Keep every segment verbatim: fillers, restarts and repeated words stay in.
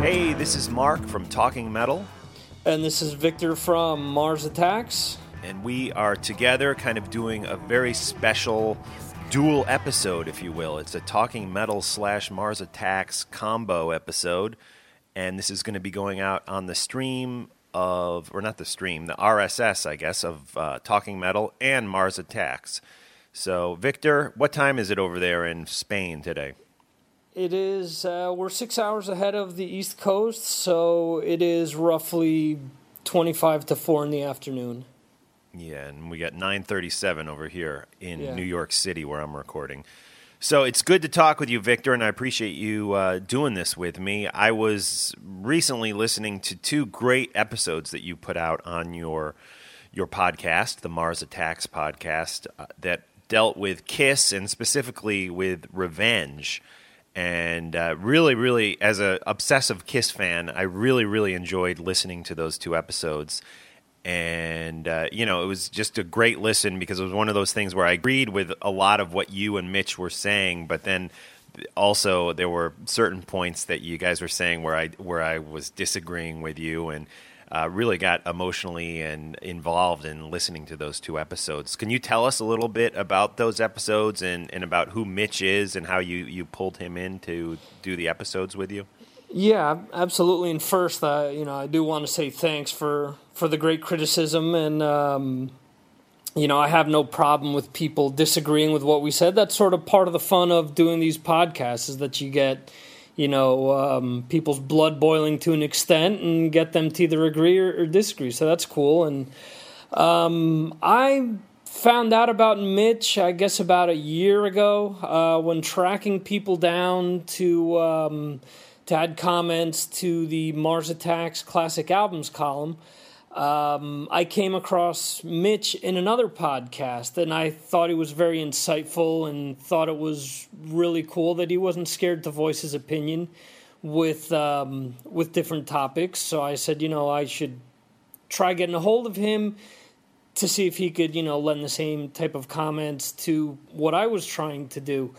Hey, this is Mark from Talking Metal. And this is Victor from Mars Attacks. And we are together kind of doing a very special dual episode, if you will. It's a Talking Metal slash Mars Attacks combo episode. And this is going to be going out on the stream of, or not the stream, the R S S, I guess, of uh, Talking Metal and Mars Attacks. So, Victor, what time is it over there in Spain today? It is, uh, we're six hours ahead of the East Coast, so it is roughly twenty-five to four in the afternoon. Yeah, and we got nine thirty-seven over here in yeah. New York City where I'm recording. So it's good to talk with you, Victor, and I appreciate you uh, doing this with me. I was recently listening to two great episodes that you put out on your your podcast, the Mars Attacks podcast, uh, that dealt with KISS and specifically with REVENGE. And uh, really, really, as an obsessive KISS fan, I really, really enjoyed listening to those two episodes. And, uh, you know, it was just a great listen because it was one of those things where I agreed with a lot of what you and Mitch were saying. But then also there were certain points that you guys were saying where I where I was disagreeing with you and uh, really got emotionally and involved in listening to those two episodes. Can you tell us a little bit about those episodes and, and about who Mitch is and how you, you pulled him in to do the episodes with you? Yeah, absolutely. And first, uh, you know, I do want to say thanks for, for the great criticism. And, um, you know, I have no problem with people disagreeing with what we said. That's sort of part of the fun of doing these podcasts is that you get, you know, um, people's blood boiling to an extent and get them to either agree or, or disagree. So that's cool. And um, I found out about Mitch, I guess, about a year ago uh, when tracking people down to... Um, to add comments to the Mars Attacks Classic Albums column, um, I came across Mitch in another podcast, and I thought he was very insightful and thought it was really cool that he wasn't scared to voice his opinion with um, with different topics. So I said, you know, I should try getting a hold of him to see if he could, you know, lend the same type of comments to what I was trying to do.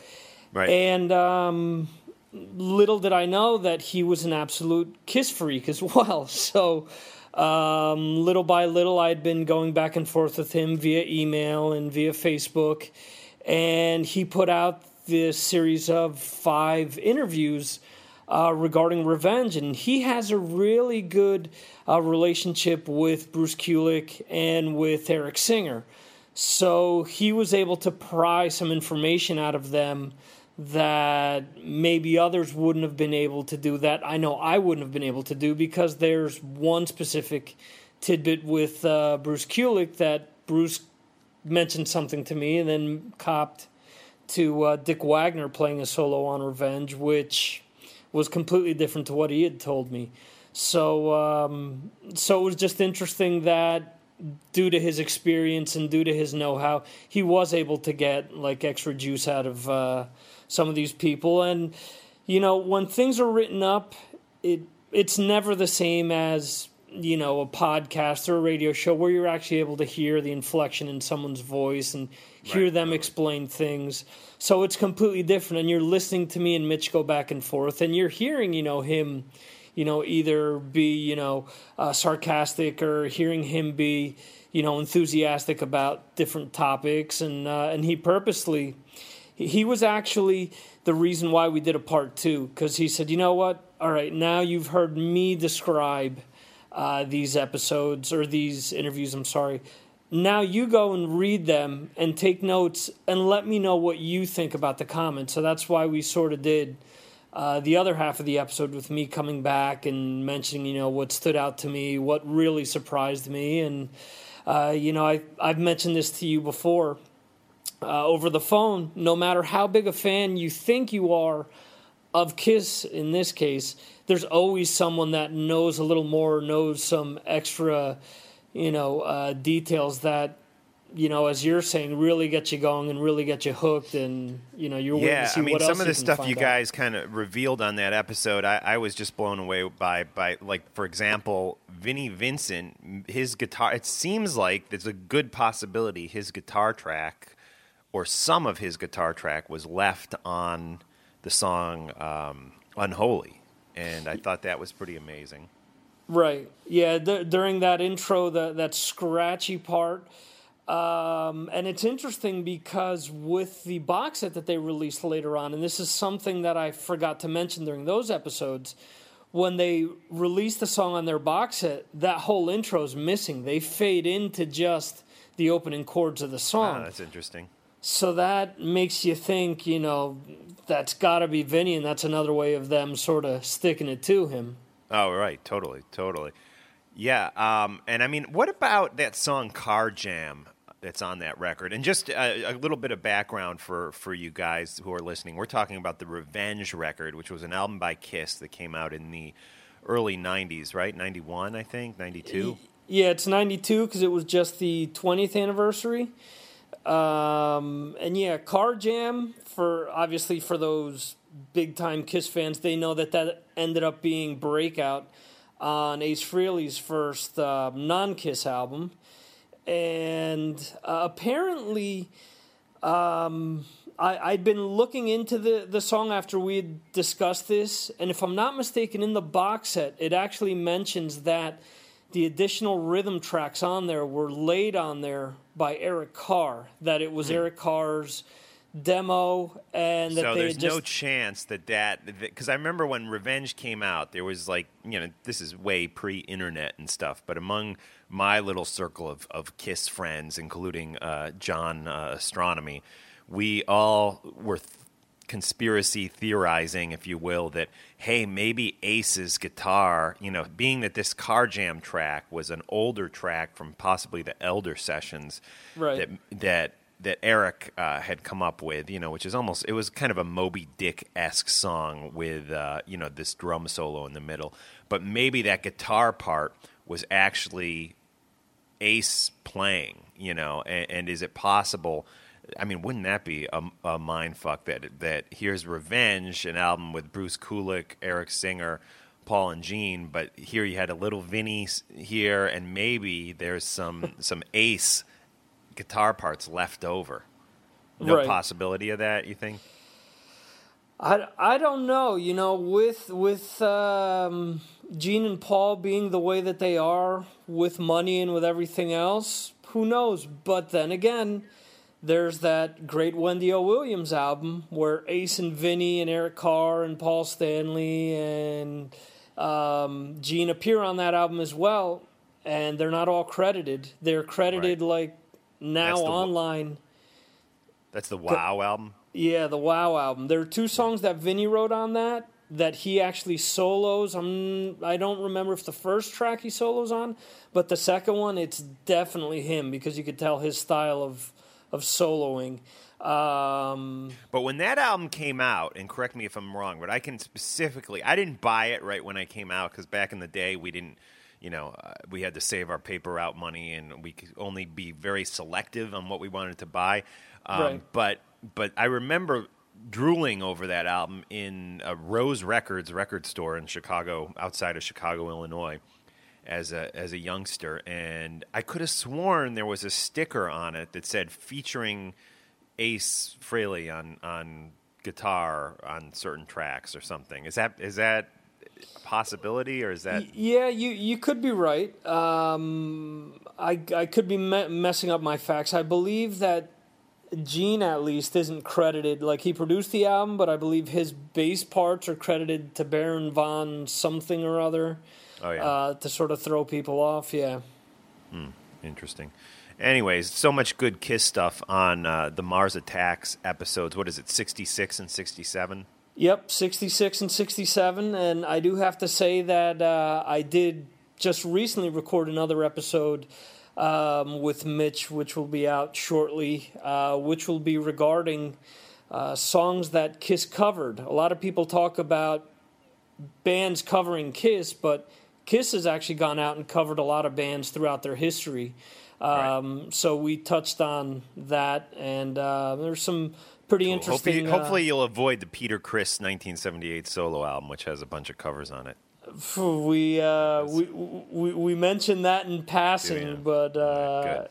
Right. And... Um, Little did I know that he was an absolute KISS freak as well. So um, little by little, I'd been going back and forth with him via email and via Facebook. And he put out this series of five interviews uh, regarding REVENGE. And he has a really good uh, relationship with Bruce Kulick and with Eric Singer. So he was able to pry some information out of them that maybe others wouldn't have been able to do, that I know I wouldn't have been able to do, because there's one specific tidbit with uh, Bruce Kulick that Bruce mentioned something to me and then copped to uh, Dick Wagner playing a solo on REVENGE, which was completely different to what he had told me. So, um, so it was just interesting that due to his experience and due to his know-how, he was able to get like extra juice out of uh, some of these people. And, you know, when things are written up, it it's never the same as you know, a podcast or a radio show where you're actually able to hear the inflection in someone's voice and hear right, them totally. explain things. So it's completely different, and you're listening to me and Mitch go back and forth, and you're hearing, you know, him, you know, either be, you know, uh, sarcastic, or hearing him be, you know, enthusiastic about different topics. And uh, and he purposely, he was actually the reason why we did a part two, because he said, you know what, all right, now you've heard me describe Uh, these episodes or these interviews, I'm sorry. Now you go and read them and take notes and let me know what you think about the comments. So that's why we sort of did uh, the other half of the episode with me coming back and mentioning, you know, what stood out to me, what really surprised me. And, uh, you know, I, I've mentioned this to you before uh, over the phone. No matter how big a fan you think you are of KISS in this case, there's always someone that knows a little more, knows some extra, you know, uh, details that, you know, as you're saying, really get you going and really get you hooked. And, you know, you're waiting yeah, to see I mean, what else you can find out. Yeah, I mean, some of the stuff you guys kind of revealed on that episode, I, I was just blown away by, by, like, for example, Vinnie Vincent, his guitar, it seems like there's a good possibility his guitar track or some of his guitar track was left on the song um, Unholy. And I thought that was pretty amazing. Right. Yeah, d- during that intro, the, that scratchy part. Um, and it's interesting because with the box set that they released later on, and this is something that I forgot to mention during those episodes, when they released the song on their box set, that whole intro is missing. They fade into just the opening chords of the song. Oh, that's interesting. So that makes you think, you know, that's got to be Vinny, and that's another way of them sort of sticking it to him. Oh, right. Totally, totally. Yeah, um, and I mean, what about that song Car Jam that's on that record? And just a, a little bit of background for, for you guys who are listening. We're talking about the REVENGE record, which was an album by KISS that came out in the early nineties, right? ninety-one, I think, ninety-two? Yeah, it's ninety-two because it was just the twentieth anniversary. Um, and yeah, Car Jam, for obviously for those big time KISS fans, they know that that ended up being Breakout on Ace Frehley's first uh, non-KISS album. And uh, apparently, um, I, I'd been looking into the, the song after we had discussed this, and if I'm not mistaken, in the box set, it actually mentions that the additional rhythm tracks on there were laid on there by Eric Carr, that it was hmm. Eric Carr's demo. And that so they there's just... no chance that that, because I remember when Revenge came out, there was like, you know, this is way pre-internet and stuff, but among my little circle of, of KISS friends, including uh, John uh, Astronomy, we all were th- conspiracy theorizing, if you will, that, hey, maybe Ace's guitar, you know, being that this Car Jam track was an older track from possibly the Elder Sessions right. that that that Eric uh, had come up with, you know, which is almost, it was kind of a Moby Dick-esque song with, uh, you know, this drum solo in the middle. But maybe that guitar part was actually Ace playing, you know, and, and is it possible... I mean, wouldn't that be a, a mindfuck that that here's Revenge, an album with Bruce Kulick, Eric Singer, Paul and Gene, but here you had a little Vinny here, and maybe there's some some Ace guitar parts left over. No right. possibility of that, you think? I, I don't know. You know, with with um, Gene and Paul being the way that they are, with money and with everything else, who knows? But then again, there's that great Wendy O. Williams album where Ace and Vinny and Eric Carr and Paul Stanley and um, Gene appear on that album as well, and they're not all credited. They're credited right. like now that's online. That's the Wow the, album? Yeah, the Wow album. There are two songs that Vinny wrote on that that he actually solos. I'm, I don't remember if the first track he solos on, but the second one, it's definitely him because you could tell his style of... of soloing. Um, but when that album came out, and correct me if I'm wrong, but I can specifically, I didn't buy it right when I came out, because back in the day we didn't, you know, uh, we had to save our paper route money, and we could only be very selective on what we wanted to buy. Um, right. But but I remember drooling over that album in a Rose Records record store in Chicago, outside of Chicago, Illinois. as a as a youngster, and I could have sworn there was a sticker on it that said featuring Ace Frehley on on guitar on certain tracks or something. Is that is that a possibility, or is that? Yeah, you you could be right. Um, I I could be me- messing up my facts. I believe that Gene at least isn't credited. Like, he produced the album, but I believe his bass parts are credited to Baron Von something or other. Oh yeah, uh, to sort of throw people off. Yeah. Hmm. Interesting. Anyways, so much good KISS stuff on uh, the Mars Attacks episodes. What is it, sixty-six and sixty-seven? Yep, sixty-six and sixty-seven. And I do have to say that uh, I did just recently record another episode um, with Mitch, which will be out shortly, uh, which will be regarding uh, songs that KISS covered. A lot of people talk about bands covering KISS, but KISS has actually gone out and covered a lot of bands throughout their history. Um, right. So we touched on that, and uh, there's some pretty cool. interesting... Hopefully, uh, hopefully you'll avoid the Peter Criss nineteen seventy-eight solo album, which has a bunch of covers on it. We uh, we, we we mentioned that in passing, yeah. but uh,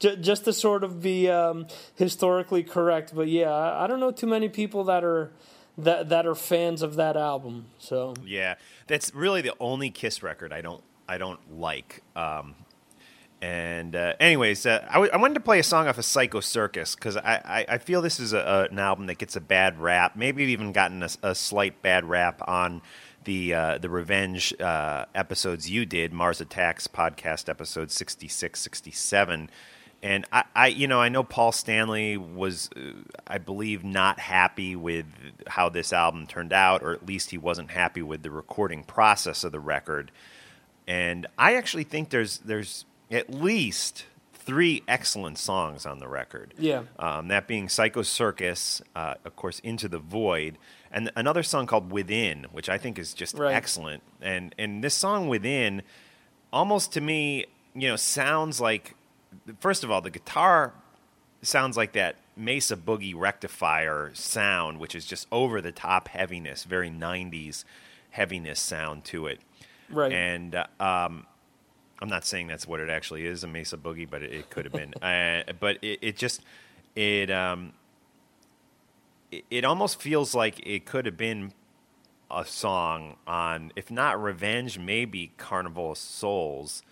just to sort of be um, historically correct. But yeah, I don't know too many people that are... That that are fans of that album, so yeah, that's really the only KISS record I don't I don't like. Um, and uh, anyways, uh, I, w- I wanted to play a song off of Psycho Circus because I, I, I feel this is a, a, an album that gets a bad rap, maybe even gotten a, a slight bad rap on the uh, the Revenge uh, episodes you did, Mars Attacks podcast episode sixty-six, sixty-seven. And I, I, you know, I know Paul Stanley was, uh, I believe, not happy with how this album turned out, or at least he wasn't happy with the recording process of the record. And I actually think there's there's at least three excellent songs on the record. Yeah. Um, that being Psycho Circus, uh, of course, Into the Void, and another song called Within, which I think is just right. excellent. And and this song Within, almost to me, you know, sounds like. First of all, the guitar sounds like that Mesa Boogie rectifier sound, which is just over-the-top heaviness, very nineties heaviness sound to it. Right. And uh, um, I'm not saying that's what it actually is, a Mesa Boogie, but it, it could have been. uh, but it, it just it um it, it almost feels like it could have been a song on, if not Revenge, maybe Carnival of Souls.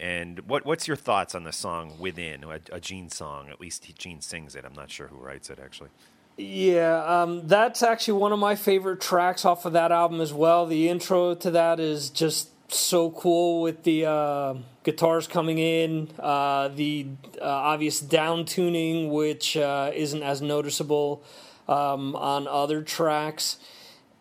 And what what's your thoughts on the song Within, a, a Gene song? At least Gene sings it. I'm not sure who writes it, actually. Yeah, um, that's actually one of my favorite tracks off of that album as well. The intro to that is just so cool with the uh, guitars coming in, uh, the uh, obvious down-tuning, which uh, isn't as noticeable um, on other tracks.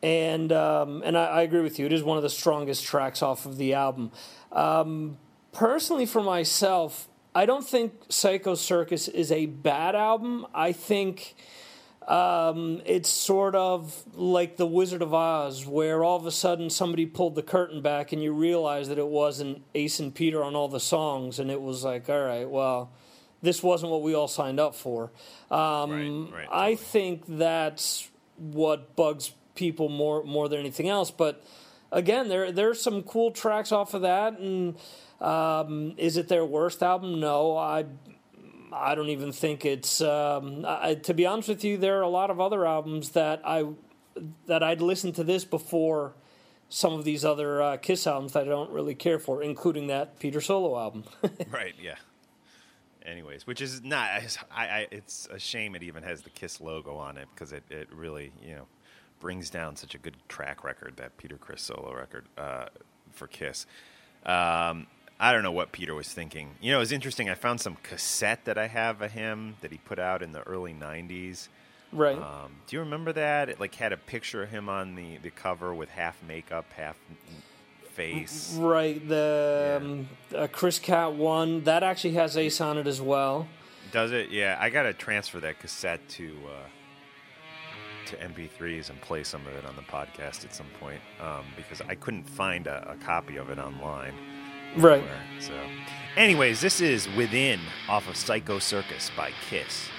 And, um, and I, I agree with you. It is one of the strongest tracks off of the album. Um Personally, for myself, I don't think Psycho Circus is a bad album. I think um, it's sort of like The Wizard of Oz, where all of a sudden somebody pulled the curtain back and you realize that it wasn't Ace and Peter on all the songs, and it was like, all right, well, this wasn't what we all signed up for. Um, right, right, I totally. think that's what bugs people more more than anything else. But again, there there's some cool tracks off of that, and... Um, is it their worst album? No, I, I don't even think it's. Um, I, to be honest with you, there are a lot of other albums that I that I'd listened to this before some of these other uh, KISS albums that I don't really care for, including that Peter solo album. Right. Yeah. Anyways, which is not. I, I. It's a shame it even has the KISS logo on it because it, it really you know brings down such a good track record, that Peter Criss solo record uh, for KISS. Um, I don't know what Peter was thinking. You know, it was interesting. I found some cassette that I have of him that he put out in the early nineties. Right. Um, do you remember that? It, like, had a picture of him on the, the cover with half makeup, half face. Right. The yeah. um, uh, Chris Cat one. That actually has Ace on it as well. Does it? Yeah. I got to transfer that cassette to uh, to M P threes and play some of it on the podcast at some point um, because I couldn't find a, a copy of it online. Right. So, anyways, this is Within off of Psycho Circus by KISS.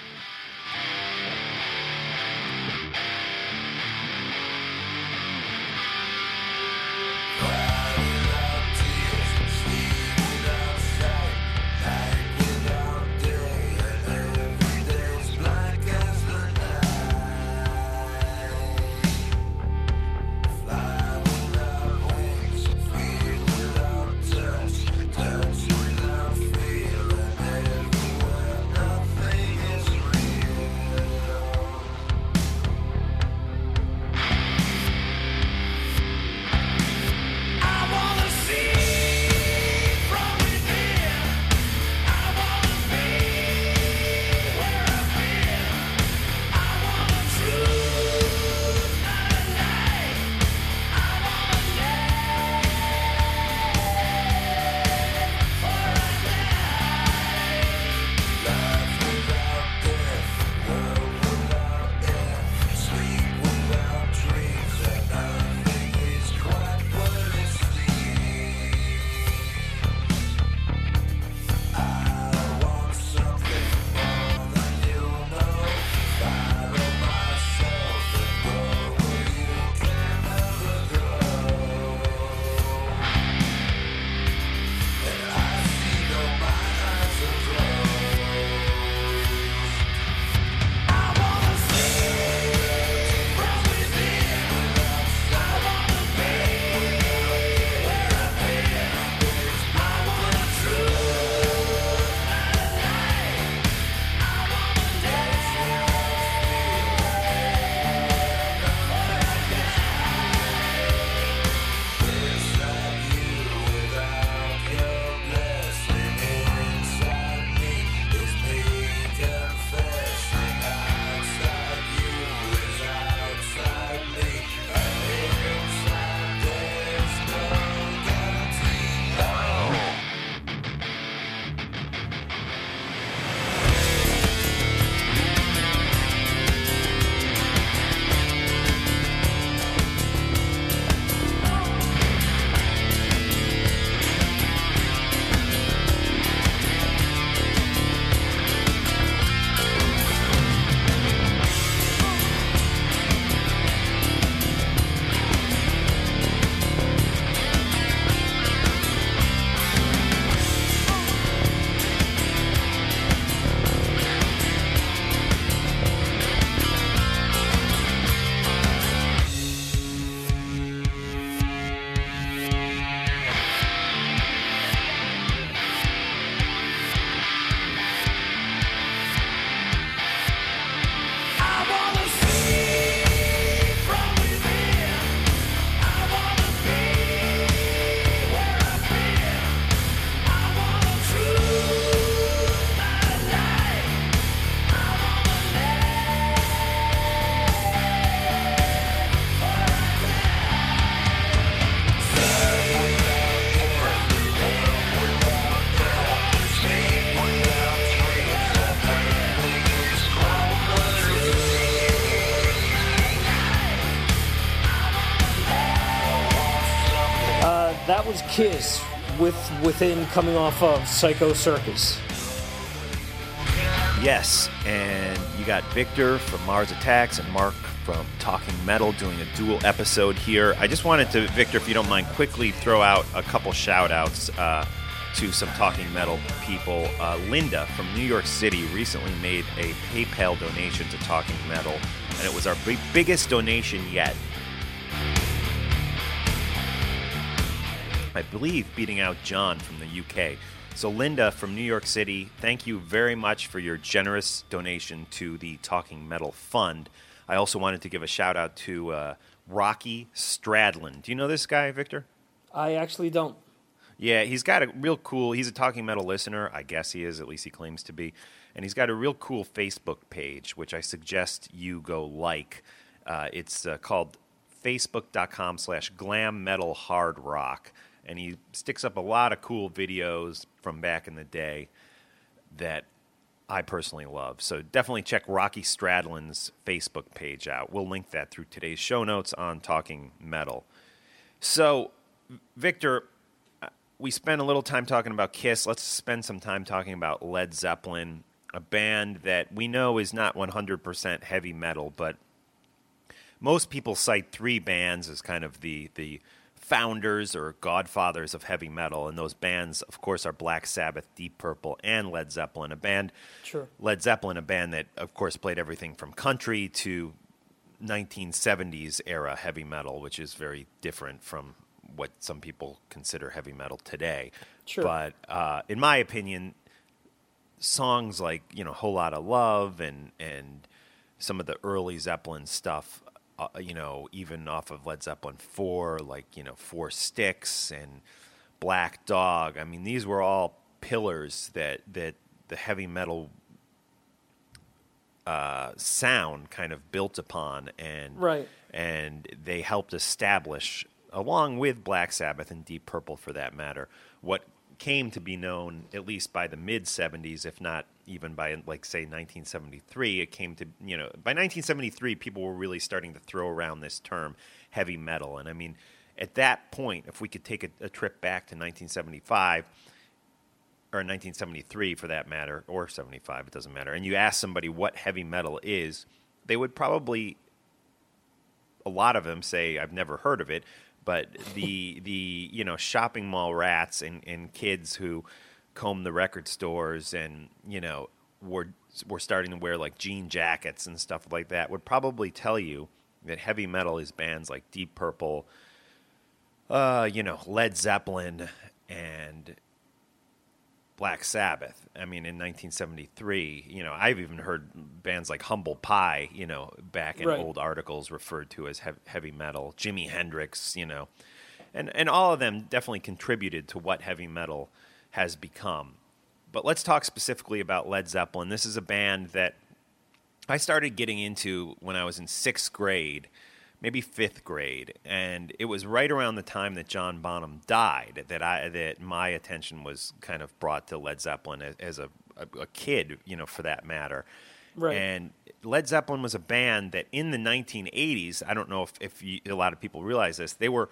is KISS with Within coming off of Psycho Circus? Yes, and you got Victor from Mars Attacks and Mark from Talking Metal doing a dual episode here. I just wanted to, Victor, if you don't mind, quickly throw out a couple shout-outs uh, to some Talking Metal people. Uh, Linda from New York City recently made a PayPal donation to Talking Metal, and it was our big, biggest donation yet. I believe beating out John from the U K. So Linda from New York City, thank you very much for your generous donation to the Talking Metal Fund. I also wanted to give a shout-out to uh, Rocky Stradlin. Do you know this guy, Victor? I actually don't. Yeah, he's got a real cool... He's a Talking Metal listener. I guess he is. At least he claims to be. And he's got a real cool Facebook page, which I suggest you go like. Uh, it's uh, called facebook.com slash glam metal hard rock. And he sticks up a lot of cool videos from back in the day that... I personally love. So definitely check Rocky Stradlin's Facebook page out. We'll link that through today's show notes on Talking Metal. So, Victor, we spent a little time talking about KISS. Let's spend some time talking about Led Zeppelin, a band that we know is not one hundred percent heavy metal, but most people cite three bands as kind of the the founders or godfathers of heavy metal, and those bands, of course, are Black Sabbath, Deep Purple, and Led Zeppelin. A band, sure. Led Zeppelin, a band that, of course, played everything from country to nineteen seventies era heavy metal, which is very different from what some people consider heavy metal today. Sure. But uh, in my opinion, songs like you know "Whole Lotta Love" and and some of the early Zeppelin stuff. Uh, you know, even off of Led Zeppelin four, like, you know, Four Sticks and Black Dog. I mean, these were all pillars that, that the heavy metal uh, sound kind of built upon. And, right. and they helped establish, along with Black Sabbath and Deep Purple for that matter, what came to be known, at least by the mid-seventies, if not even by, like, say, nineteen seventy-three. It came to, you know, by nineteen seventy-three, people were really starting to throw around this term, heavy metal. And, I mean, at that point, if we could take a, a trip back to nineteen seventy-five, or nineteen seventy-three, for that matter, or seventy-five, it doesn't matter, and you ask somebody what heavy metal is, they would probably, a lot of them say, I've never heard of it. But the, the you know, shopping mall rats and, and kids who combed the record stores and, you know, were, were starting to wear, like, jean jackets and stuff like that would probably tell you that heavy metal is bands like Deep Purple, uh, you know, Led Zeppelin, and Black Sabbath. I mean, in nineteen seventy-three, you know, I've even heard bands like Humble Pie, you know, back in right. old articles referred to as hev- heavy metal, Jimi Hendrix, you know, and, and all of them definitely contributed to what heavy metal has become. But let's talk specifically about Led Zeppelin. This is a band that I started getting into when I was in sixth grade, maybe fifth grade, and it was right around the time that John Bonham died that I that my attention was kind of brought to Led Zeppelin as, as a, a kid, you know, for that matter. Right. And Led Zeppelin was a band that in the nineteen eighties, I don't know if, if you, a lot of people realize this, they were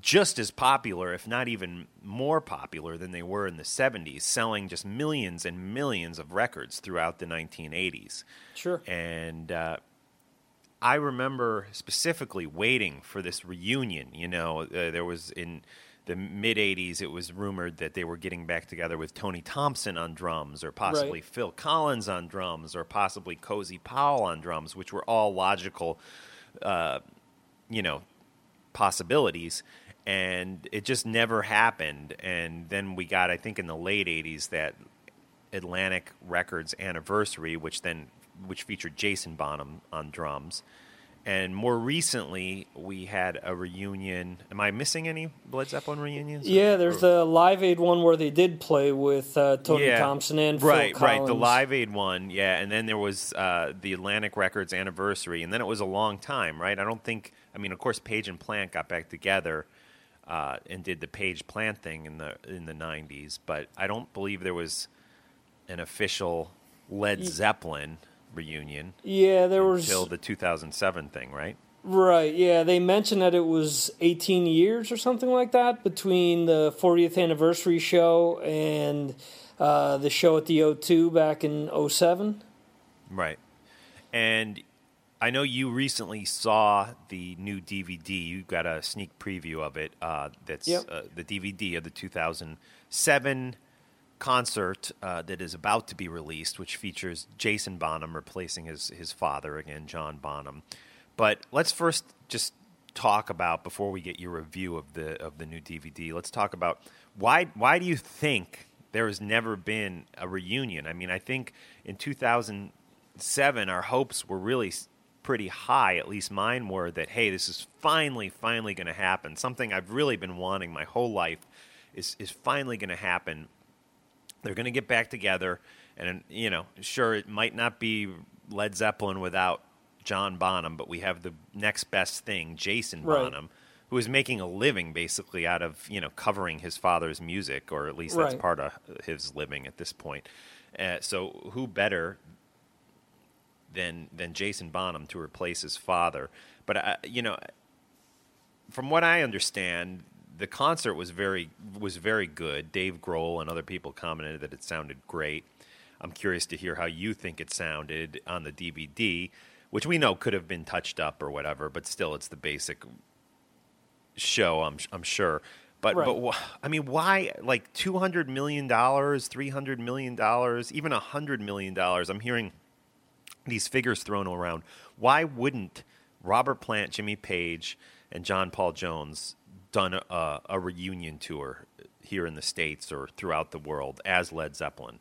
just as popular, if not even more popular than they were in the seventies, selling just millions and millions of records throughout the nineteen eighties. Sure. And... uh I remember specifically waiting for this reunion. You know, uh, there was in the mid-eighties, it was rumored that they were getting back together with Tony Thompson on drums or possibly right. Phil Collins on drums or possibly Cozy Powell on drums, which were all logical, uh, you know, possibilities. And it just never happened. And then we got, I think, in the late eighties, that Atlantic Records anniversary, which then... which featured Jason Bonham on drums. And more recently, we had a reunion. Am I missing any Led Zeppelin reunions? Yeah, there's the Live Aid one where they did play with uh, Tony yeah, Thompson and right, Phil Collins. Right, right, the Live Aid one, yeah. And then there was uh, the Atlantic Records anniversary, and then it was a long time, right? I don't think, I mean, of course, Page and Plant got back together uh, and did the Page Plant thing in the in the nineties, but I don't believe there was an official Led Zeppelin... reunion. Yeah, there was until the two thousand seven thing, right? Right, yeah. They mentioned that it was eighteen years or something like that between the fortieth anniversary show and uh, the show at the O two back in oh seven. Right. And I know you recently saw the new D V D. You got a sneak preview of it. Uh, that's yep. uh, the D V D of the two thousand seven concert uh, that is about to be released, which features Jason Bonham replacing his, his father, again, John Bonham. But let's first just talk about, before we get your review of the of the new D V D, let's talk about why why do you think there has never been a reunion? I mean, I think in two thousand seven, our hopes were really pretty high, at least mine were, that, hey, this is finally, finally going to happen. Something I've really been wanting my whole life is is finally going to happen. They're going to get back together, and, you know, sure, it might not be Led Zeppelin without John Bonham, but we have the next best thing, Jason Bonham, right, who is making a living basically out of, you know, covering his father's music, or at least that's right, part of his living at this point. Uh, so who better than than Jason Bonham to replace his father? But, uh, you know, from what I understand, the concert was very was very good. Dave Grohl and other people commented that it sounded great. I'm curious to hear how you think it sounded on the D V D, which we know could have been touched up or whatever, but still, it's the basic show, I'm I'm sure. But right. but I mean, why like two hundred million dollars, three hundred million dollars, even a hundred million dollars? I'm hearing these figures thrown around. Why wouldn't Robert Plant, Jimmy Page, and John Paul Jones done a, a reunion tour here in the States or throughout the world as Led Zeppelin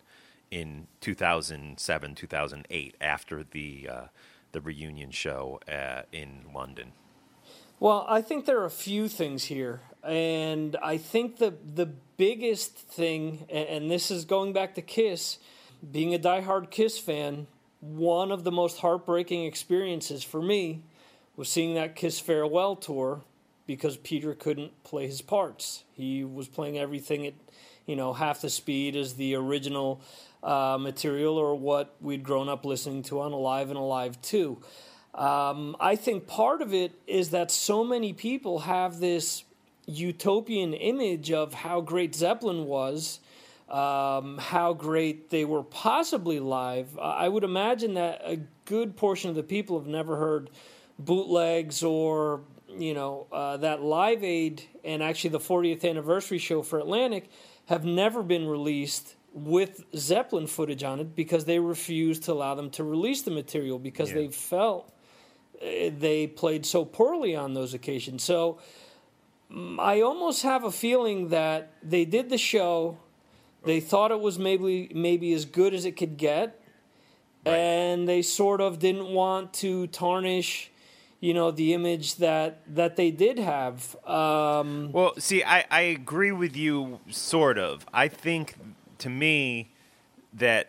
in two thousand seven, two thousand eight, after the uh, the reunion show uh, in London? Well, I think there are a few things here. And I think the the biggest thing, and this is going back to KISS, being a diehard KISS fan, one of the most heartbreaking experiences for me was seeing that KISS farewell tour because Peter couldn't play his parts. He was playing everything at, you know, half the speed as the original Uh, material, or what we'd grown up listening to on Alive and Alive two. Um, I think part of it is that so many people have this utopian image of how great Zeppelin was, um, how great they were possibly live. Uh, I would imagine that a good portion of the people have never heard bootlegs or, you know, uh, that Live Aid and actually the fortieth anniversary show for Atlantic have never been released with Zeppelin footage on it because they refused to allow them to release the material because yeah. they felt they played so poorly on those occasions. So I almost have a feeling that they did the show, they thought it was maybe maybe as good as it could get, right, and they sort of didn't want to tarnish, you know, the image that, that they did have. Um, well, see, I, I agree with you, sort of. I think... to me, that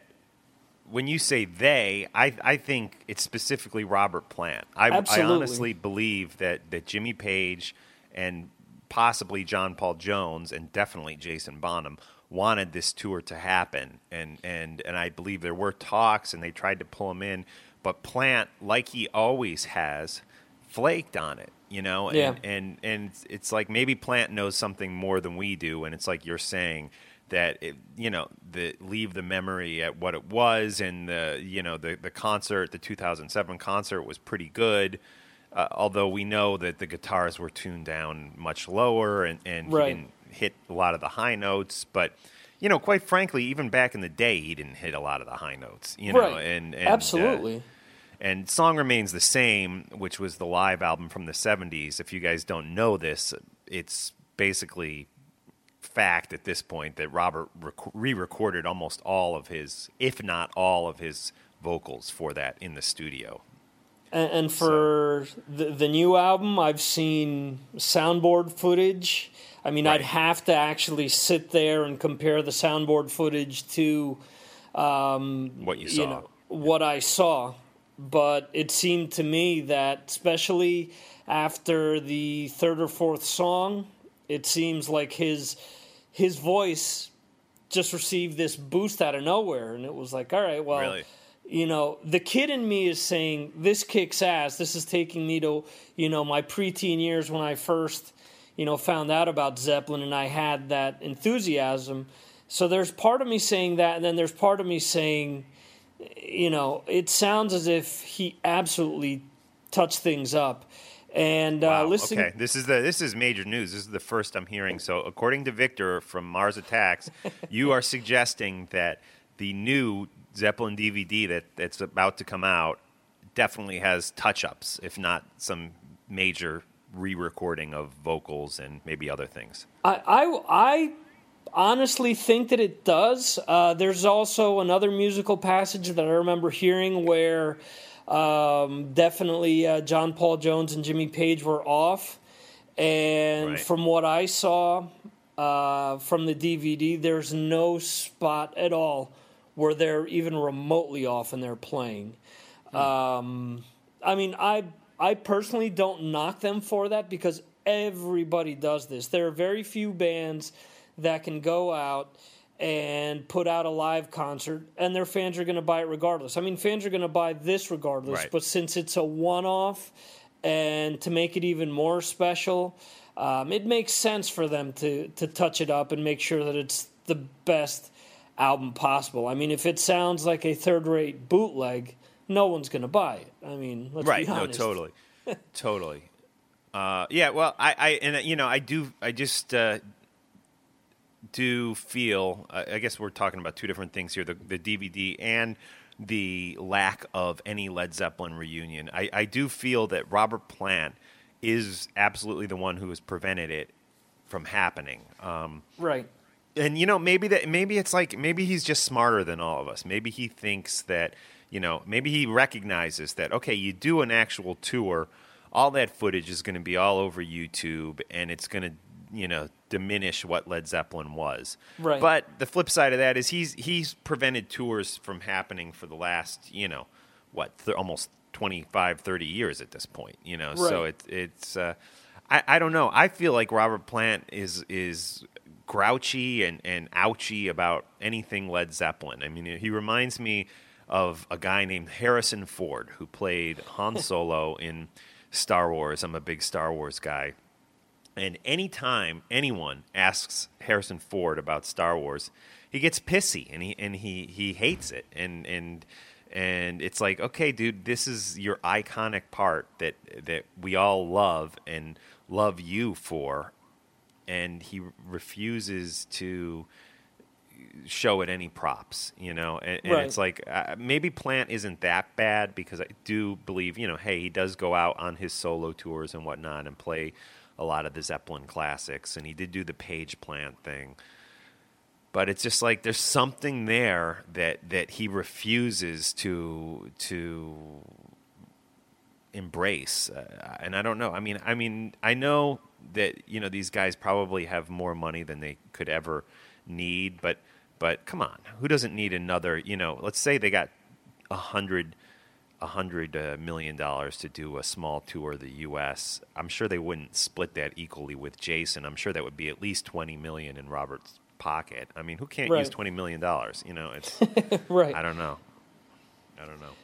when you say they, I, I think it's specifically Robert Plant. I, I honestly believe that, that Jimmy Page and possibly John Paul Jones and definitely Jason Bonham wanted this tour to happen. And, and, and I believe there were talks and they tried to pull him in. But Plant, like he always has, flaked on it. You know, and, yeah. and, and it's like maybe Plant knows something more than we do. And it's like you're saying that, it, you know, the leave the memory at what it was, and the, you know, the, the concert, the two thousand seven concert was pretty good, uh, although we know that the guitars were tuned down much lower and, and right. he didn't hit a lot of the high notes. But, you know, quite frankly, even back in the day, he didn't hit a lot of the high notes, you know. Right. And, and absolutely. Uh, and Song Remains the Same, which was the live album from the seventies. If you guys don't know this, it's basically fact at this point that Robert re-recorded almost all of his, if not all of his vocals for that in the studio. And, and for so. the, the new album, I've seen soundboard footage. I mean, right. I'd have to actually sit there and compare the soundboard footage to um, what you saw, you know, what I saw. But it seemed to me that, especially after the third or fourth song, it seems like his his voice just received this boost out of nowhere. And it was like, all right, well, really? you know, the kid in me is saying, this kicks ass. This is taking me to, you know, my preteen years when I first, you know, found out about Zeppelin and I had that enthusiasm. So there's part of me saying that, and then there's part of me saying, you know, it sounds as if he absolutely touched things up. And wow, uh, listen, okay, this is the this is major news. This is the first I'm hearing. So, according to Victor from Mars Attacks, you are suggesting that the new Zeppelin D V D that, that's about to come out definitely has touch-ups, if not some major re-recording of vocals and maybe other things. I I, I honestly think that it does. Uh, there's also another musical passage that I remember hearing where. Um, definitely uh, John Paul Jones and Jimmy Page were off. And right. From what I saw uh, from the D V D, there's no spot at all where they're even remotely off and they're playing. Hmm. Um, I mean, I I personally don't knock them for that because everybody does this. There are very few bands that can go out and put out a live concert, and their fans are going to buy it regardless. I mean, fans are going to buy this regardless, right. But since it's a one-off, and to make it even more special, um, it makes sense for them to to touch it up and make sure that it's the best album possible. I mean, if it sounds like a third-rate bootleg, no one's going to buy it. I mean, let's right. be honest. Right, no, totally, totally. Uh, yeah, well, I, I, and, you know, I do, I just... Uh, do feel, I guess we're talking about two different things here, the, the D V D and the lack of any Led Zeppelin reunion. I, I do feel that Robert Plant is absolutely the one who has prevented it from happening. Um, right. And, you know, maybe that maybe it's like, maybe he's just smarter than all of us. Maybe he thinks that, you know, maybe he recognizes that, okay, you do an actual tour, all that footage is going to be all over YouTube, and it's going to, you know, diminish what Led Zeppelin was. Right. But the flip side of that is he's he's prevented tours from happening for the last, you know, what, th- almost twenty-five, thirty years at this point, you know. Right. So it, it's, uh, I, I don't know. I feel like Robert Plant is is grouchy and, and ouchy about anything Led Zeppelin. I mean, he reminds me of a guy named Harrison Ford who played Han Solo in Star Wars. I'm a big Star Wars guy. And anytime anyone asks Harrison Ford about Star Wars, he gets pissy and he and he, he hates it. And and and it's like, okay, dude, this is your iconic part that that we all love and love you for. And he refuses to show it any props, you know. And, and right. It's like uh, maybe Plant isn't that bad because I do believe, you know, hey, he does go out on his solo tours and whatnot and play a lot of the Zeppelin classics, and he did do the Page Plant thing. But it's just like there's something there that that he refuses to to embrace, uh, and I don't know. I mean, I mean, I know that you know these guys probably have more money than they could ever need, but but come on, who doesn't need another? You know, let's say they got a hundred. A hundred million dollars to do a small tour of the U S I'm sure they wouldn't split that equally with Jason. I'm sure that would be at least twenty million in Robert's pocket. I mean, who can't right. use twenty million dollars? You know, it's right. I don't know. I don't know.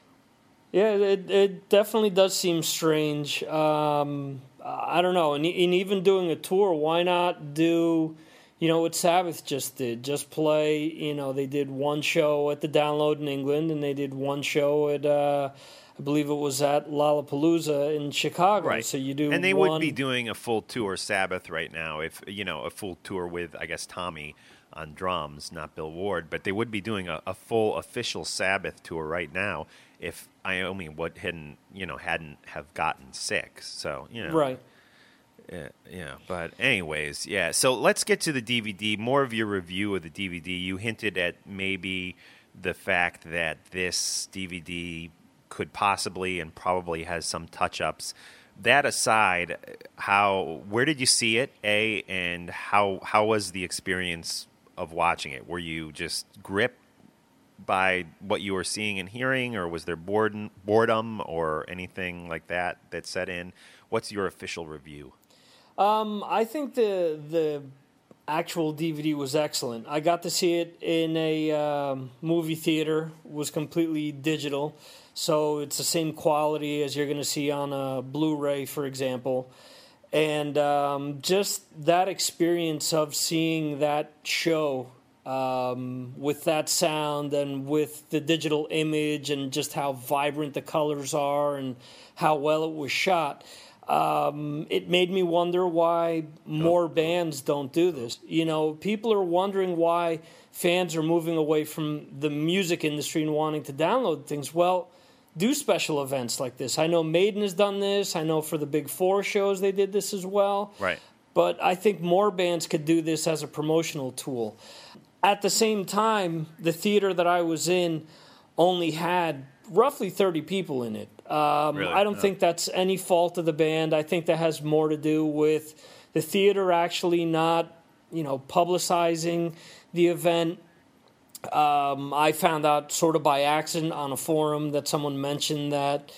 Yeah, it it definitely does seem strange. Um, I don't know. And, and even doing a tour, why not do? You know, what Sabbath just did, just play, you know, they did one show at the Download in England and they did one show at, uh, I believe it was at Lollapalooza in Chicago. Right. So you do And they one... would be doing a full tour Sabbath right now if, you know, a full tour with, I guess, Tommy on drums, not Bill Ward. But they would be doing a, a full official Sabbath tour right now if Iommi would hadn't, you know, hadn't have gotten sick. So, you know. Right. Yeah, yeah, but anyways, yeah. So let's get to the D V D. More of your review of the D V D. You hinted at maybe the fact that this D V D could possibly and probably has some touch-ups. That aside, how where did you see it? A and how how was the experience of watching it? Were you just gripped by what you were seeing and hearing, or was there boredom, boredom or anything like that that set in? What's your official review? Um, I think the the actual D V D was excellent. I got to see it in a um, movie theater. It was completely digital, so it's the same quality as you're going to see on a Blu-ray, for example. And um, just that experience of seeing that show um, with that sound and with the digital image and just how vibrant the colors are and how well it was shot, um, it made me wonder why more bands don't do this. You know, people are wondering why fans are moving away from the music industry and wanting to download things. Well, do special events like this. I know Maiden has done this. I know for the Big Four shows they did this as well. Right. But I think more bands could do this as a promotional tool. At the same time, the theater that I was in only had roughly thirty people in it. Um, really? I don't no. think that's any fault of the band. I think that has more to do with the theater actually not, you know, publicizing the event. Um, I found out sort of by accident on a forum that someone mentioned that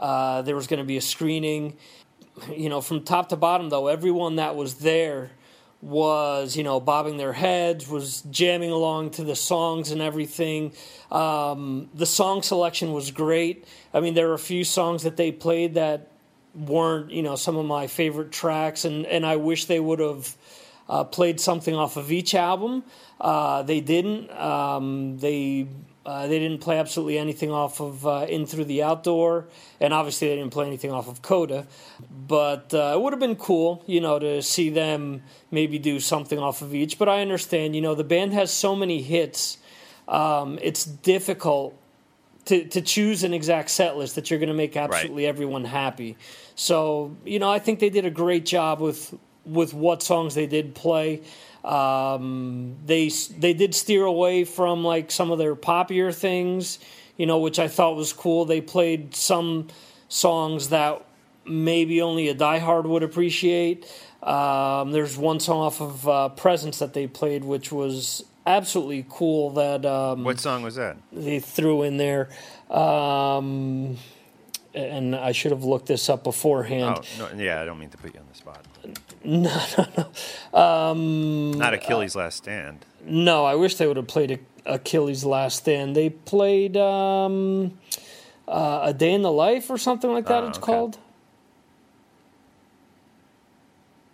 uh, there was going to be a screening. You know, from top to bottom, though, everyone that was there was, you know, bobbing their heads, was jamming along to the songs and everything. Um, the song selection was great. I mean, there were a few songs that they played that weren't, you know, some of my favorite tracks, and, and I wish they would have Uh, played something off of each album. Uh, they didn't. Um, they uh, they didn't play absolutely anything off of uh, In Through the Outdoor, and obviously they didn't play anything off of Coda. But uh, it would have been cool, you know, to see them maybe do something off of each. But I understand, you know, the band has so many hits. Um, it's difficult to, to choose an exact set list that you're going to make absolutely right. everyone happy. So, you know, I think they did a great job with... with what songs they did play. Um, they they did steer away from, like, some of their poppier things, you know, which I thought was cool. They played some songs that maybe only a diehard would appreciate. Um, there's one song off of uh, Presence that they played, which was absolutely cool. That um, What song was that? They threw in there. Um, and I should have looked this up beforehand. Oh, no, yeah, I don't mean to put you on the spot. No, no, no. Um, Not Achilles' Last Stand. No, I wish they would have played Achilles' Last Stand. They played um, uh, A Day in the Life or something like that, oh, it's okay. called.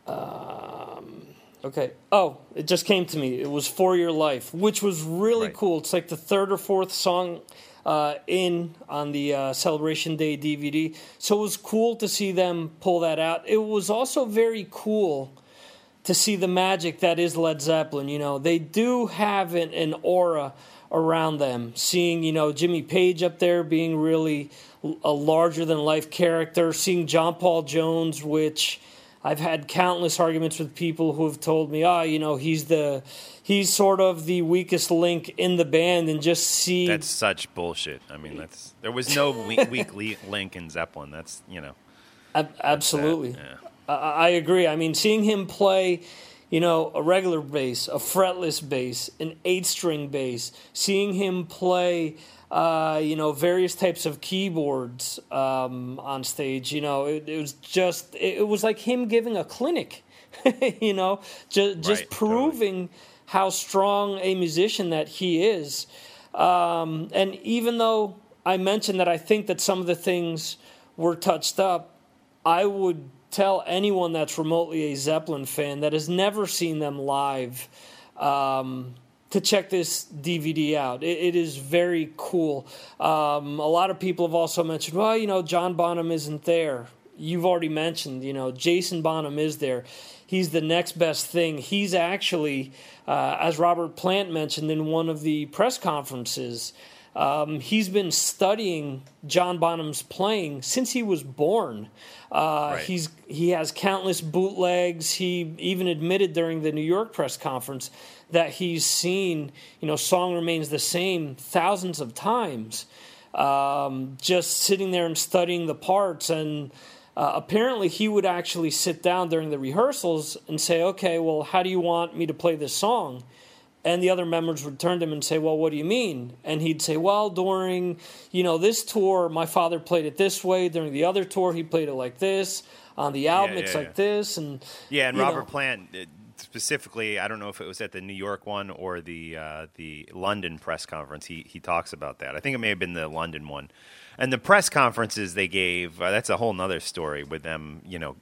Um, okay. Oh, it just came to me. It was For Your Life, which was really right. cool. It's like the third or fourth song uh, in on the uh, Celebration Day D V D. So it was cool to see them pull that out. It was also very cool to see the magic that is Led Zeppelin. You know, they do have an, an aura around them. Seeing, you know, Jimmy Page up there being really a larger-than-life character. Seeing John Paul Jones, which I've had countless arguments with people who have told me, ah, oh, you know, he's the he's sort of the weakest link in the band, and just see that's such bullshit. I mean, that's there was no weak, weak link in Zeppelin. That's you know, Ab- absolutely. That, yeah. I, I agree. I mean, seeing him play, you know, a regular bass, a fretless bass, an eight-string bass, seeing him play. Uh, you know, various types of keyboards um, on stage. You know, it, it was just, it, it was like him giving a clinic, you know, just, just right, proving totally. how strong a musician that he is. Um, and even though I mentioned that I think that some of the things were touched up, I would tell anyone that's remotely a Zeppelin fan that has never seen them live, um, to check this D V D out. It, it is very cool. Um, a lot of people have also mentioned, well, you know, John Bonham isn't there. You've already mentioned, you know, Jason Bonham is there. He's the next best thing. He's actually, uh, as Robert Plant mentioned in one of the press conferences, um, he's been studying John Bonham's playing since he was born. Uh, right. He's he has countless bootlegs. He even admitted during the New York press conference that he's seen, you know, Song Remains the Same thousands of times, um, just sitting there and studying the parts. And uh, apparently he would actually sit down during the rehearsals and say, okay, well, how do you want me to play this song? And the other members would turn to him and say, well, what do you mean? And he'd say, well, during, you know, this tour, my father played it this way. During the other tour, he played it like this. On the album, yeah, yeah, it's yeah. like this. And Yeah, and Robert know, Plant... It- specifically, I don't know if it was at the New York one or the uh, the London press conference. He he talks about that. I think it may have been the London one. And the press conferences they gave, uh, that's a whole nother story with them, you know,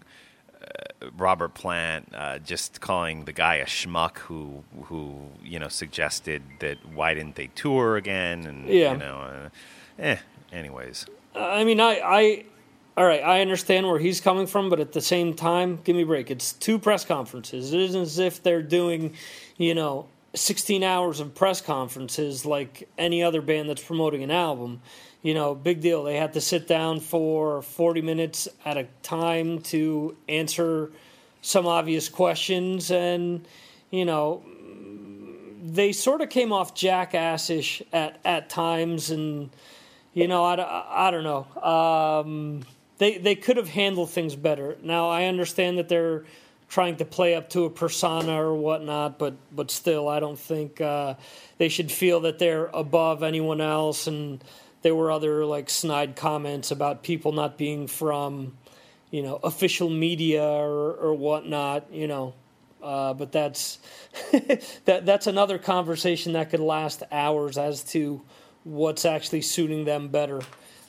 uh, Robert Plant uh, just calling the guy a schmuck who, who you know, suggested that why didn't they tour again? And, yeah. you know, uh, eh, anyways. I mean, I... I... All right, I understand where he's coming from, but at the same time, give me a break. It's two press conferences. It isn't as if they're doing, you know, sixteen hours of press conferences like any other band that's promoting an album. You know, big deal. They had to sit down for forty minutes at a time to answer some obvious questions. And, you know, they sort of came off jackass-ish at, at times. And, you know, I, I don't know. Um... They they could have handled things better. Now, I understand that they're trying to play up to a persona or whatnot, but, but still, I don't think uh, they should feel that they're above anyone else. And there were other, like, snide comments about people not being from, you know, official media or, or whatnot, you know. Uh, but that's that that's another conversation that could last hours as to what's actually suiting them better,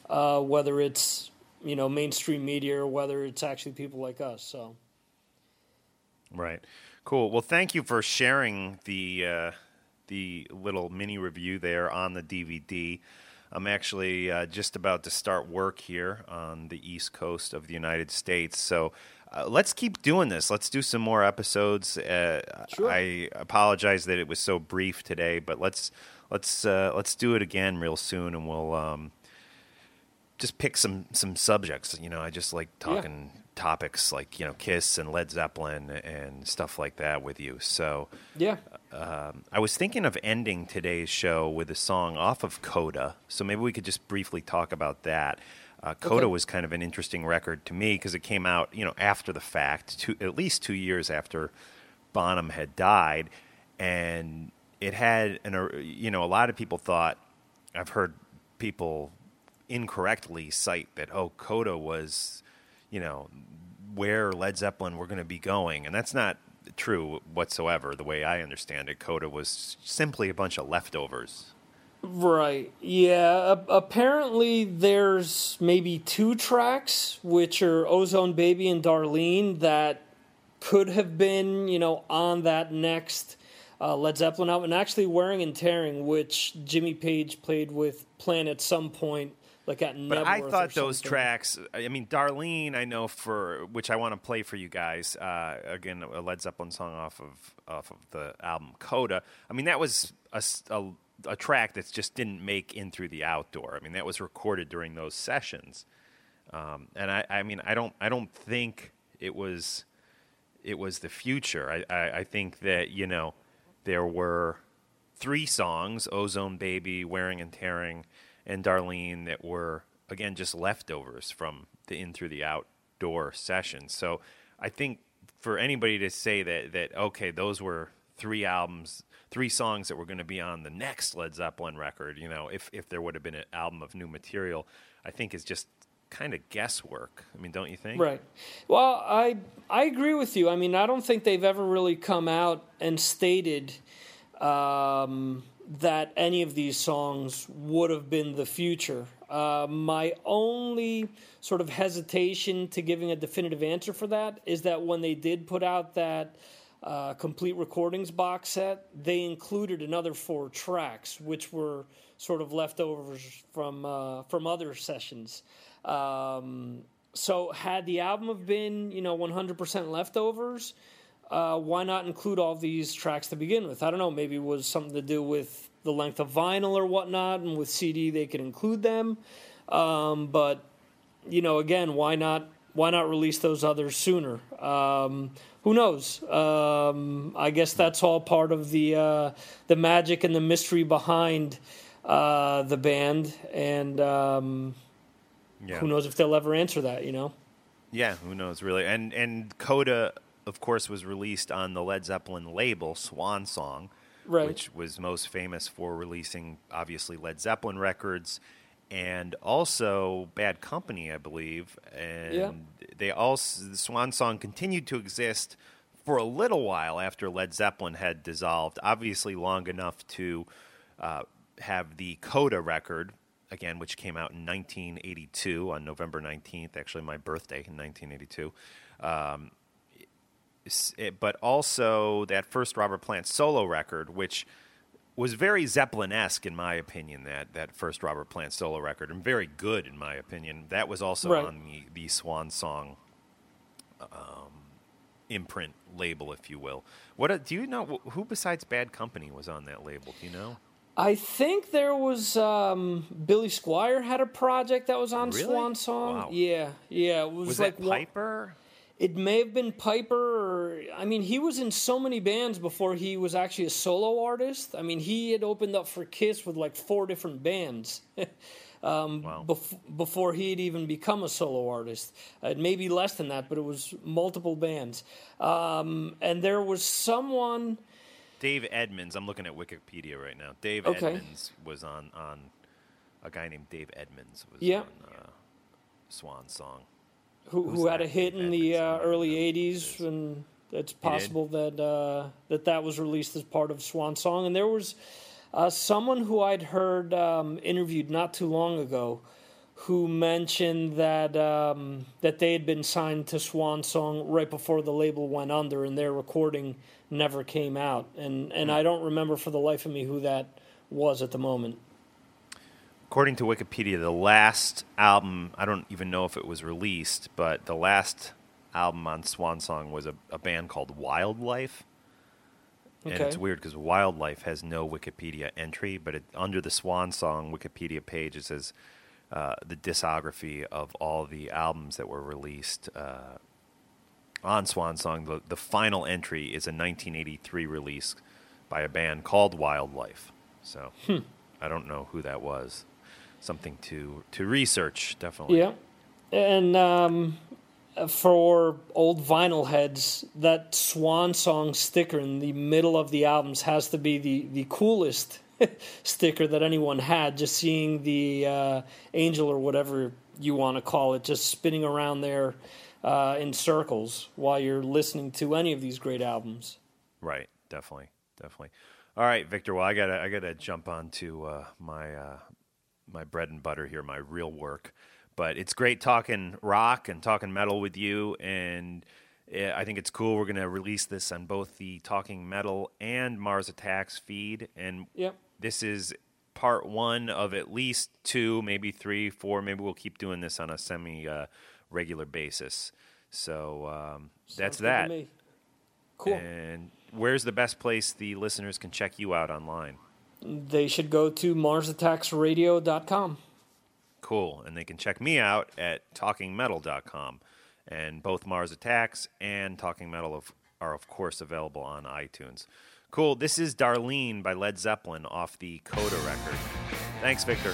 uh, whether it's, you know, mainstream media or whether it's actually people like us. So, right. Cool. Well, thank you for sharing the uh, the little mini review there on the D V D. I'm actually uh, just about to start work here on the East Coast of the United States. So uh, let's keep doing this. Let's do some more episodes. Uh, sure. I apologize that it was so brief today, but let's let's uh, let's do it again real soon, and we'll. Um, Just pick some, some subjects, you know. I just like talking yeah. topics like, you know, KISS and Led Zeppelin and stuff like that with you. So yeah, um, I was thinking of ending today's show with a song off of Coda. So maybe we could just briefly talk about that. Uh, Coda okay. was kind of an interesting record to me because it came out, you know, after the fact, two, at least two years after Bonham had died, and it had an, uh, you know, a lot of people thought. I've heard people incorrectly cite that, oh, Coda was, you know, where Led Zeppelin were going to be going. And that's not true whatsoever, the way I understand it. Coda was simply a bunch of leftovers. Right. Yeah. A- apparently there's maybe two tracks, which are Ozone Baby and Darlene, that could have been, you know, on that next Uh, Led Zeppelin album. And actually Wearing and Tearing, which Jimmy Page played with Plant at some point, like at Nebworth. But I thought those something. tracks, I mean, Darlene, I know for, which I want to play for you guys, uh, again, a Led Zeppelin song off of off of the album Coda. I mean, that was a, a, a track that just didn't make In Through the Outdoor. I mean, that was recorded during those sessions. Um, and I, I mean, I don't, I don't think it was, it was the future. I, I, I think that, you know, there were three songs, Ozone Baby, Wearing and Tearing, and Darlene, that were, again, just leftovers from the In Through the Outdoor session. So I think for anybody to say that, that okay, those were three albums, three songs that were going to be on the next Led Zeppelin record, you know, if, if there would have been an album of new material, I think is just kind of guesswork. I mean, don't you think? Right. Well, I I agree with you. I mean, I don't think they've ever really come out and stated um, that any of these songs would have been the future. Uh, my only sort of hesitation to giving a definitive answer for that is that when they did put out that uh, complete recordings box set, they included another four tracks, which were sort of leftovers from uh, from other sessions. Um, so had the album have been, you know, one hundred percent leftovers, uh, why not include all these tracks to begin with? I don't know, maybe it was something to do with the length of vinyl or whatnot, and with C D they could include them. Um, but, you know, again, why not, why not release those others sooner? Um, who knows? Um, I guess that's all part of the, uh, the magic and the mystery behind, uh, the band. And, um... Yeah. Who knows if they'll ever answer that, you know? Yeah, who knows, really. And and Coda, of course, was released on the Led Zeppelin label, Swan Song, right, which was most famous for releasing, obviously, Led Zeppelin records and also Bad Company, I believe. And yeah. they also, Swan Song continued to exist for a little while after Led Zeppelin had dissolved, obviously long enough to uh, have the Coda record, again, which came out in nineteen eighty-two on November nineteenth, actually my birthday in nineteen eighty-two. Um, it, but also that first Robert Plant solo record, which was very Zeppelin-esque, in my opinion, that, that first Robert Plant solo record, and very good, in my opinion. That was also right. on the, the Swan Song um, imprint label, if you will. What do you know? Who besides Bad Company was on that label? Do you know? I think there was um, Billy Squier had a project that was on really? Swan Song. Wow. Yeah, yeah. It was was like, that Piper? It may have been Piper. Or, I mean, he was in so many bands before he was actually a solo artist. I mean, he had opened up for KISS with like four different bands um, wow. bef- before he had even become a solo artist. It may be less than that, but it was multiple bands. Um, and there was someone... Dave Edmonds. I'm looking at Wikipedia right now. Dave okay. Edmonds was on, on... A guy named Dave Edmonds was yeah. on uh, Swan Song. Who, who had a hit in the uh, early eighties, and it's possible that, uh, that that was released as part of Swan Song. And there was uh, someone who I'd heard um, interviewed not too long ago who mentioned that um, that they had been signed to Swan Song right before the label went under, and their recording never came out. And, and I don't remember for the life of me who that was at the moment. According to Wikipedia, the last album, I don't even know if it was released, but the last album on Swan Song was a, a band called Wildlife. Okay. And it's weird because Wildlife has no Wikipedia entry, but it, under the Swan Song Wikipedia page, it says uh, the discography of all the albums that were released uh, on Swan Song. The, the final entry is a nineteen eighty-three release by a band called Wildlife. So hmm. I don't know who that was. Something to, to research, definitely. Yeah. And um, for old vinyl heads, that Swan Song sticker in the middle of the albums has to be the, the coolest sticker that anyone had, just seeing the uh, angel or whatever you want to call it just spinning around there uh, in circles while you're listening to any of these great albums. Right, definitely, definitely. All right, Victor, well, I got I gotta jump on to uh, my... Uh, my bread and butter here, my real work. But it's great talking rock and talking metal with you, and I think it's cool. We're going to release this on both the Talking Metal and Mars Attacks feed, and yep. this is part one of at least two, maybe three, four. Maybe we'll keep doing this on a semi-regular uh, basis. So um, that's that. Cool. And where's the best place the listeners can check you out online? They should go to mars attacks radio dot com. Cool. And they can check me out at talking metal dot com. And both Mars Attacks and Talking Metal are, of course, available on iTunes. Cool. This is Darlene by Led Zeppelin off the Coda record. Thanks, Victor.